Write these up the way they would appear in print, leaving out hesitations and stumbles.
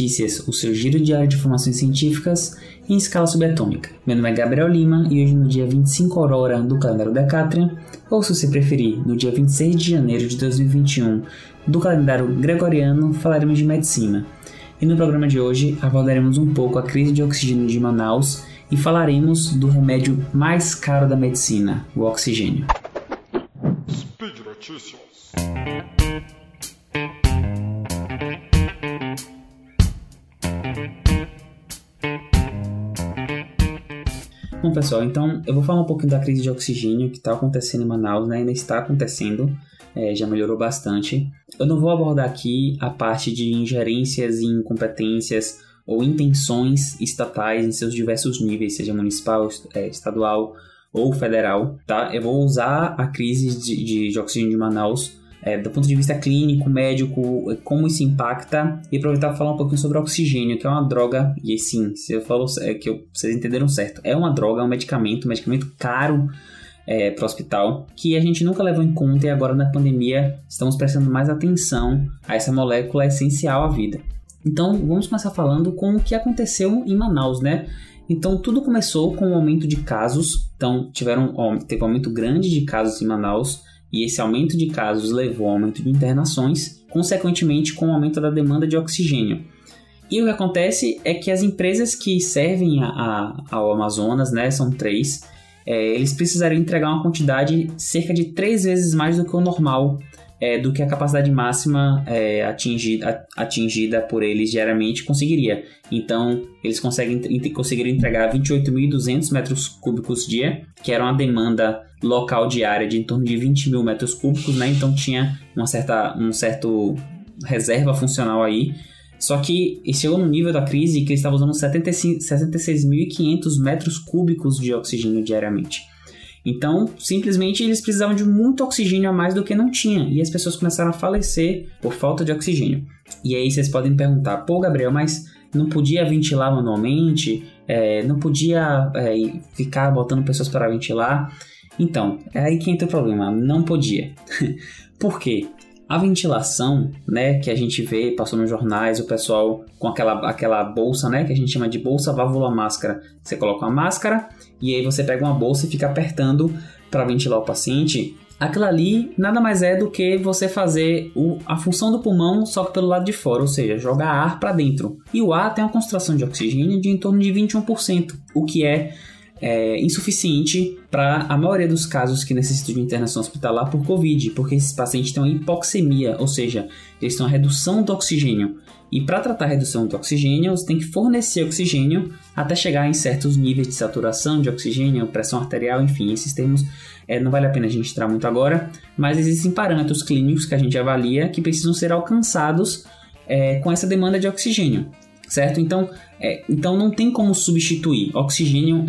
notícias, o seu giro diário de informações científicas em escala subatômica. Meu nome é Gabriel Lima e hoje no dia 25 aurora do calendário Decátria, ou se você preferir, no dia 26 de janeiro de 2021 do calendário Gregoriano, falaremos de medicina. E no programa de hoje abordaremos um pouco a crise de oxigênio de Manaus e falaremos do remédio mais caro da medicina, o oxigênio. Speed Notícias. Bom, pessoal, então eu vou falar um pouquinho da crise de oxigênio que está acontecendo em Manaus, né? Ainda está acontecendo, já melhorou bastante. Eu não vou abordar aqui a parte de ingerências e incompetências ou intenções estatais em seus diversos níveis, seja municipal, estadual ou federal, tá? Eu vou usar a crise de oxigênio de Manaus do ponto de vista clínico, médico, como isso impacta, e aproveitar para falar um pouquinho sobre oxigênio, que é uma droga, e sim, você falou, vocês entenderam certo, é uma droga, é um medicamento caro para o hospital, que a gente nunca levou em conta, e agora na pandemia estamos prestando mais atenção a essa molécula essencial à vida. Então vamos começar falando com o que aconteceu em Manaus, né? Então tudo começou com o aumento de casos, então teve um aumento grande de casos em Manaus, e esse aumento de casos levou ao aumento de internações, consequentemente com o aumento da demanda de oxigênio. E o que acontece é que as empresas que servem ao Amazonas, né, são três, eles precisariam entregar uma quantidade cerca de 3 vezes mais do que o normal, do que a capacidade máxima atingida por eles diariamente conseguiria. Então, eles conseguiram entregar 28.200 metros cúbicos dia, que era uma demanda local diária de em torno de 20.000 metros cúbicos, né? Então tinha um certo reserva funcional aí. Só que chegou no nível da crise que eles estavam usando 66.500 metros cúbicos de oxigênio diariamente. Então, simplesmente, eles precisavam de muito oxigênio a mais do que não tinha, e as pessoas começaram a falecer por falta de oxigênio. E aí vocês podem perguntar, pô, Gabriel, mas não podia ventilar manualmente? Não podia ficar botando pessoas para ventilar? Então, é aí que entra o problema, não podia. Por quê? A ventilação, né, que a gente vê, passou nos jornais, o pessoal com aquela bolsa, né, que a gente chama de bolsa válvula máscara. Você coloca uma máscara e aí você pega uma bolsa e fica apertando para ventilar o paciente. Aquilo ali nada mais é do que você fazer a função do pulmão só que pelo lado de fora, ou seja, jogar ar para dentro. E o ar tem uma concentração de oxigênio de em torno de 21%, o que é insuficiente para a maioria dos casos que necessitam de internação hospitalar por Covid, porque esses pacientes têm uma hipoxemia, ou seja, eles têm uma redução do oxigênio. E para tratar a redução do oxigênio, você tem que fornecer oxigênio até chegar em certos níveis de saturação de oxigênio, pressão arterial, enfim, esses termos não vale a pena a gente entrar muito agora, mas existem parâmetros clínicos que a gente avalia que precisam ser alcançados com essa demanda de oxigênio. Certo? Então não tem como substituir. Oxigênio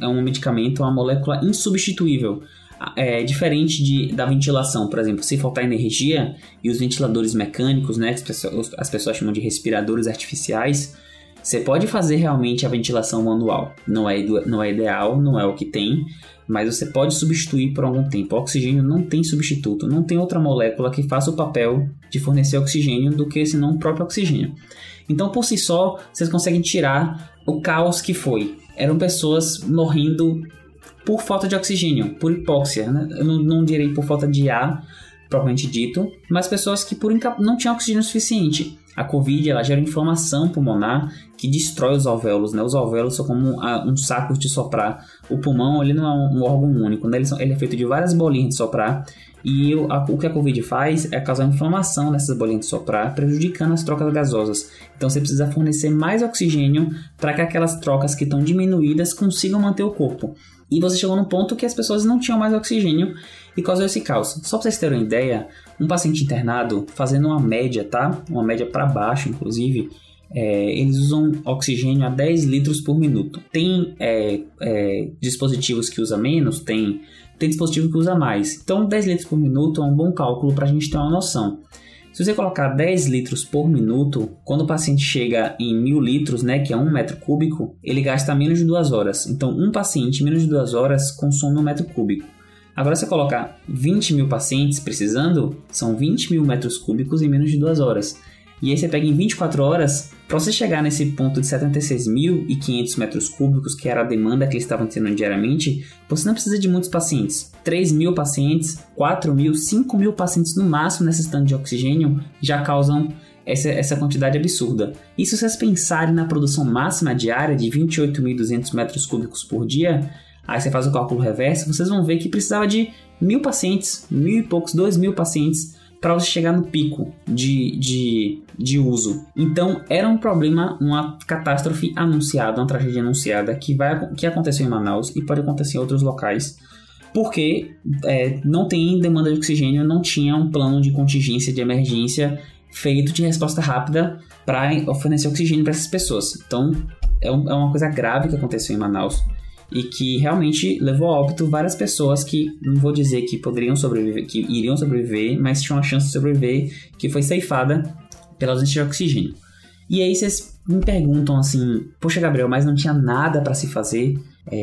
é um medicamento, uma molécula insubstituível. Diferente da ventilação, por exemplo, se faltar energia e os ventiladores mecânicos, né, as pessoas chamam de respiradores artificiais, você pode fazer realmente a ventilação manual. Não é ideal, não é o que tem, mas você pode substituir por algum tempo. O oxigênio não tem substituto, não tem outra molécula que faça o papel de fornecer oxigênio do que senão o próprio oxigênio. Então, por si só, vocês conseguem tirar o caos que foi. Eram pessoas morrendo por falta de oxigênio, por hipóxia, né? Eu não direi por falta de ar, propriamente dito, mas pessoas que não tinham oxigênio suficiente. A Covid, ela gera inflamação pulmonar que destrói os alvéolos, né? Os alvéolos são como um saco de soprar. O pulmão, ele não é um órgão único, né? Ele é feito de várias bolinhas de soprar. E o que a Covid faz é causar inflamação nessas bolinhas de soprar, prejudicando as trocas gasosas. Então você precisa fornecer mais oxigênio para que aquelas trocas que estão diminuídas consigam manter o corpo. E você chegou num ponto que as pessoas não tinham mais oxigênio e causou esse caos. Só para vocês terem uma ideia, um paciente internado, fazendo uma média, tá? Uma média para baixo, inclusive, eles usam oxigênio a 10 litros por minuto. Tem dispositivos que usa menos, tem dispositivo que usa mais. Então, 10 litros por minuto é um bom cálculo para a gente ter uma noção. Se você colocar 10 litros por minuto, quando o paciente chega em 1.000 litros, né, que é 1 metro cúbico, ele gasta menos de 2 horas. Então, um paciente menos de 2 horas consome 1 metro cúbico. Agora, se você colocar 20.000 pacientes precisando, são 20.000 metros cúbicos em menos de 2 horas. E aí você pega em 24 horas, para você chegar nesse ponto de 76.500 metros cúbicos, que era a demanda que eles estavam tendo diariamente, você não precisa de muitos pacientes. 3.000 pacientes, 4.000, 5.000 pacientes no máximo nessa tanque de oxigênio já causam essa quantidade absurda. E se vocês pensarem na produção máxima diária de 28.200 metros cúbicos por dia, aí você faz o cálculo reverso, vocês vão ver que precisava de 1.000 pacientes, 1.000 e poucos, 2.000 pacientes para você chegar no pico de uso. Então era um problema, uma catástrofe anunciada, uma tragédia anunciada que aconteceu em Manaus e pode acontecer em outros locais, porque não tem demanda de oxigênio, não tinha um plano de contingência, de emergência feito de resposta rápida para oferecer oxigênio para essas pessoas. Então é uma coisa grave que aconteceu em Manaus e que realmente levou a óbito várias pessoas que, não vou dizer que poderiam sobreviver, que iriam sobreviver, mas tinham a chance de sobreviver, que foi ceifada pela ausência de oxigênio. E aí vocês me perguntam assim, poxa Gabriel, mas não tinha nada para se fazer,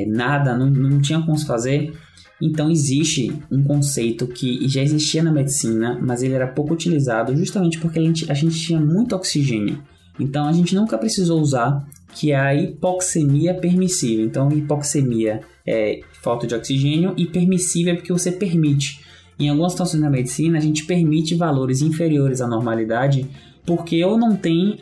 não tinha como se fazer. Então existe um conceito que já existia na medicina, mas ele era pouco utilizado justamente porque a gente tinha muito oxigênio. Então a gente nunca precisou usar, que é a hipoxemia permissiva. Então hipoxemia é falta de oxigênio e permissiva é porque você permite. Em algumas situações na medicina a gente permite valores inferiores à normalidade porque ou não tem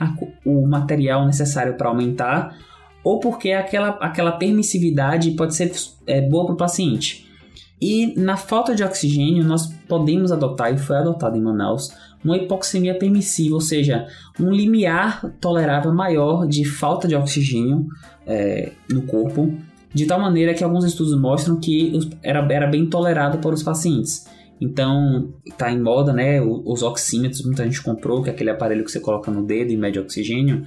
o material necessário para aumentar ou porque aquela permissividade pode ser boa para o paciente. E na falta de oxigênio nós podemos adotar, e foi adotado em Manaus, uma hipoxemia permissiva, ou seja, um limiar tolerável maior de falta de oxigênio no corpo, de tal maneira que alguns estudos mostram que era bem tolerado por os pacientes. Então, está em moda, né, os oxímetros, muita gente comprou, que é aquele aparelho que você coloca no dedo e mede oxigênio.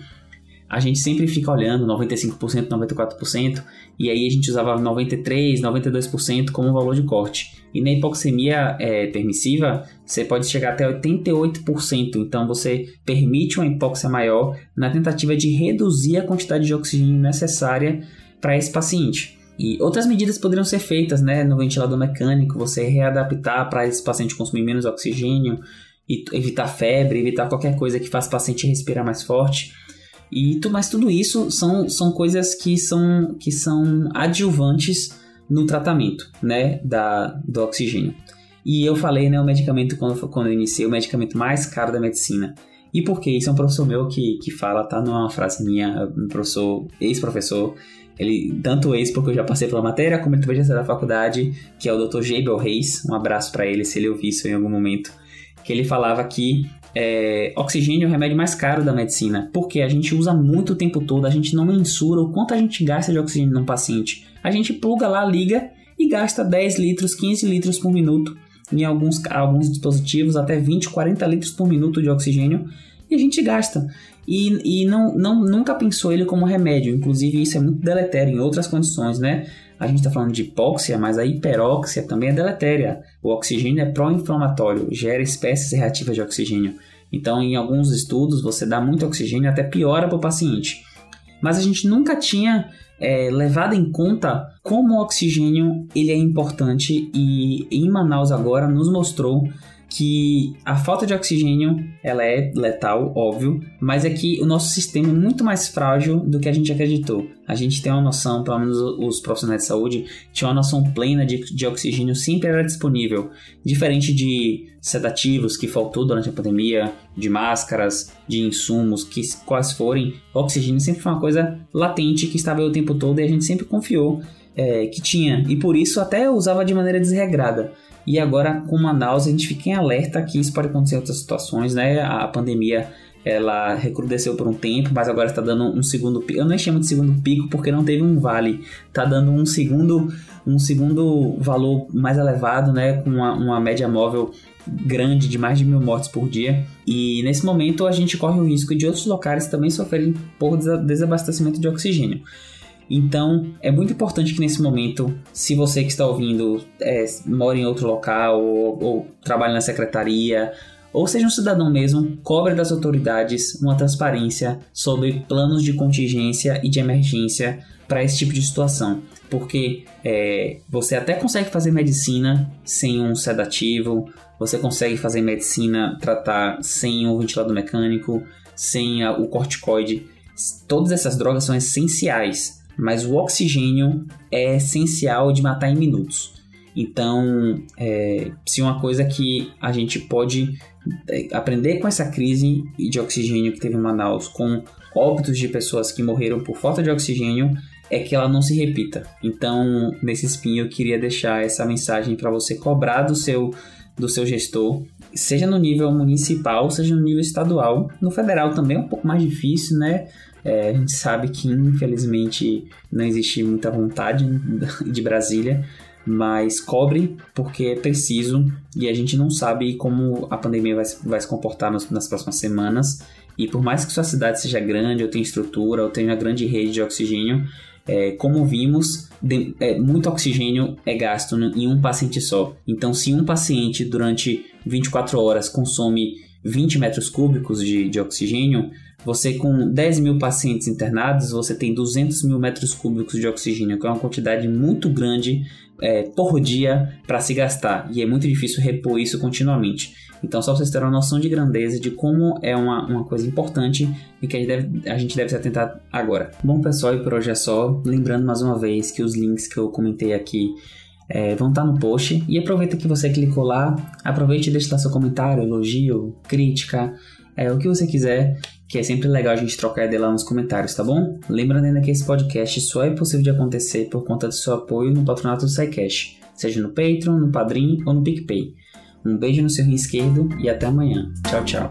A gente sempre fica olhando 95%, 94%, e aí a gente usava 93%, 92% como valor de corte. E na hipoxemia permissiva, você pode chegar até 88%, então você permite uma hipóxia maior na tentativa de reduzir a quantidade de oxigênio necessária para esse paciente. E outras medidas poderiam ser feitas, né, no ventilador mecânico, você readaptar para esse paciente consumir menos oxigênio, e evitar febre, evitar qualquer coisa que faça o paciente respirar mais forte. Mas tudo isso são coisas que são adjuvantes no tratamento, né, do oxigênio. E eu falei, né, o medicamento, quando eu iniciei, o medicamento mais caro da medicina. E por quê? Isso é um professor meu que fala, tá? Não é uma frase minha, um professor, ex-professor, ele, tanto ex porque eu já passei pela matéria, como ele também já da faculdade, que é o Dr. Jabel Reis, um abraço para ele se ele ouvir isso em algum momento, que ele falava que oxigênio é o remédio mais caro da medicina, porque a gente usa muito o tempo todo, a gente não mensura o quanto a gente gasta de oxigênio num paciente. A gente pluga lá, liga e gasta 10 litros, 15 litros por minuto, em alguns dispositivos até 20, 40 litros por minuto de oxigênio, e a gente gasta. E nunca pensou ele como remédio, inclusive isso é muito deletério em outras condições, né? A gente está falando de hipóxia, mas a hiperóxia também é deletéria. O oxigênio é pró-inflamatório, gera espécies reativas de oxigênio. Então, em alguns estudos, você dá muito oxigênio e até piora para o paciente. Mas a gente nunca tinha levado em conta como o oxigênio ele é importante, e em Manaus agora nos mostrou que a falta de oxigênio ela é letal, óbvio, mas é que o nosso sistema é muito mais frágil do que a gente acreditou. A gente tem uma noção, pelo menos os profissionais de saúde, tinha uma noção plena de oxigênio sempre era disponível. Diferente de sedativos que faltou durante a pandemia, de máscaras, de insumos, que quais forem, oxigênio sempre foi uma coisa latente que estava aí o tempo todo e a gente sempre confiou que tinha. E por isso até usava de maneira desregrada. E agora com Manaus a gente fica em alerta que isso pode acontecer em outras situações, né? A pandemia ela recrudesceu por um tempo, mas agora está dando um segundo pico. Eu não chamo de segundo pico porque não teve um vale. Está dando um segundo valor mais elevado, né? Com uma média móvel grande de mais de 1.000 mortes por dia. E nesse momento a gente corre o risco de outros locais também sofrerem por desabastecimento de oxigênio. Então, é muito importante que nesse momento, se você que está ouvindo mora em outro local ou trabalha na secretaria ou seja um cidadão mesmo, cobre das autoridades uma transparência sobre planos de contingência e de emergência para esse tipo de situação. Porque você até consegue fazer medicina sem um sedativo, você consegue fazer medicina tratar sem um ventilador mecânico, sem o corticoide. Todas essas drogas são essenciais, mas o oxigênio é essencial de matar em minutos. Então, se uma coisa que a gente pode aprender com essa crise de oxigênio que teve em Manaus, com óbitos de pessoas que morreram por falta de oxigênio, é que ela não se repita. Então, nesse espinho, eu queria deixar essa mensagem para você cobrar do seu gestor, seja no nível municipal, seja no nível estadual. No federal também é um pouco mais difícil, né? A gente sabe que, infelizmente, não existe muita vontade de Brasília, mas cobre porque é preciso e a gente não sabe como a pandemia vai se comportar nas próximas semanas. E por mais que sua cidade seja grande, ou tenha estrutura, ou tenha uma grande rede de oxigênio, como vimos, muito oxigênio é gasto em um paciente só. Então, se um paciente durante 24 horas consome 20 metros cúbicos de oxigênio, você com 10 mil pacientes internados, você tem 200 mil metros cúbicos de oxigênio, que é uma quantidade muito grande por dia para se gastar, e é muito difícil repor isso continuamente. Então, só para vocês terem uma noção de grandeza, de como é uma coisa importante e que a gente deve se atentar agora. Bom, pessoal, e por hoje é só. Lembrando mais uma vez que os links que eu comentei aqui vão estar no post, e aproveita que você clicou lá, aproveite e deixa lá seu comentário, elogio, crítica, o que você quiser, que é sempre legal a gente trocar ideia lá nos comentários, tá bom? Lembrando ainda que esse podcast só é possível de acontecer por conta do seu apoio no patronato do SciCast, seja no Patreon, no Padrim ou no PicPay. Um beijo no seu rim esquerdo e até amanhã. Tchau, tchau.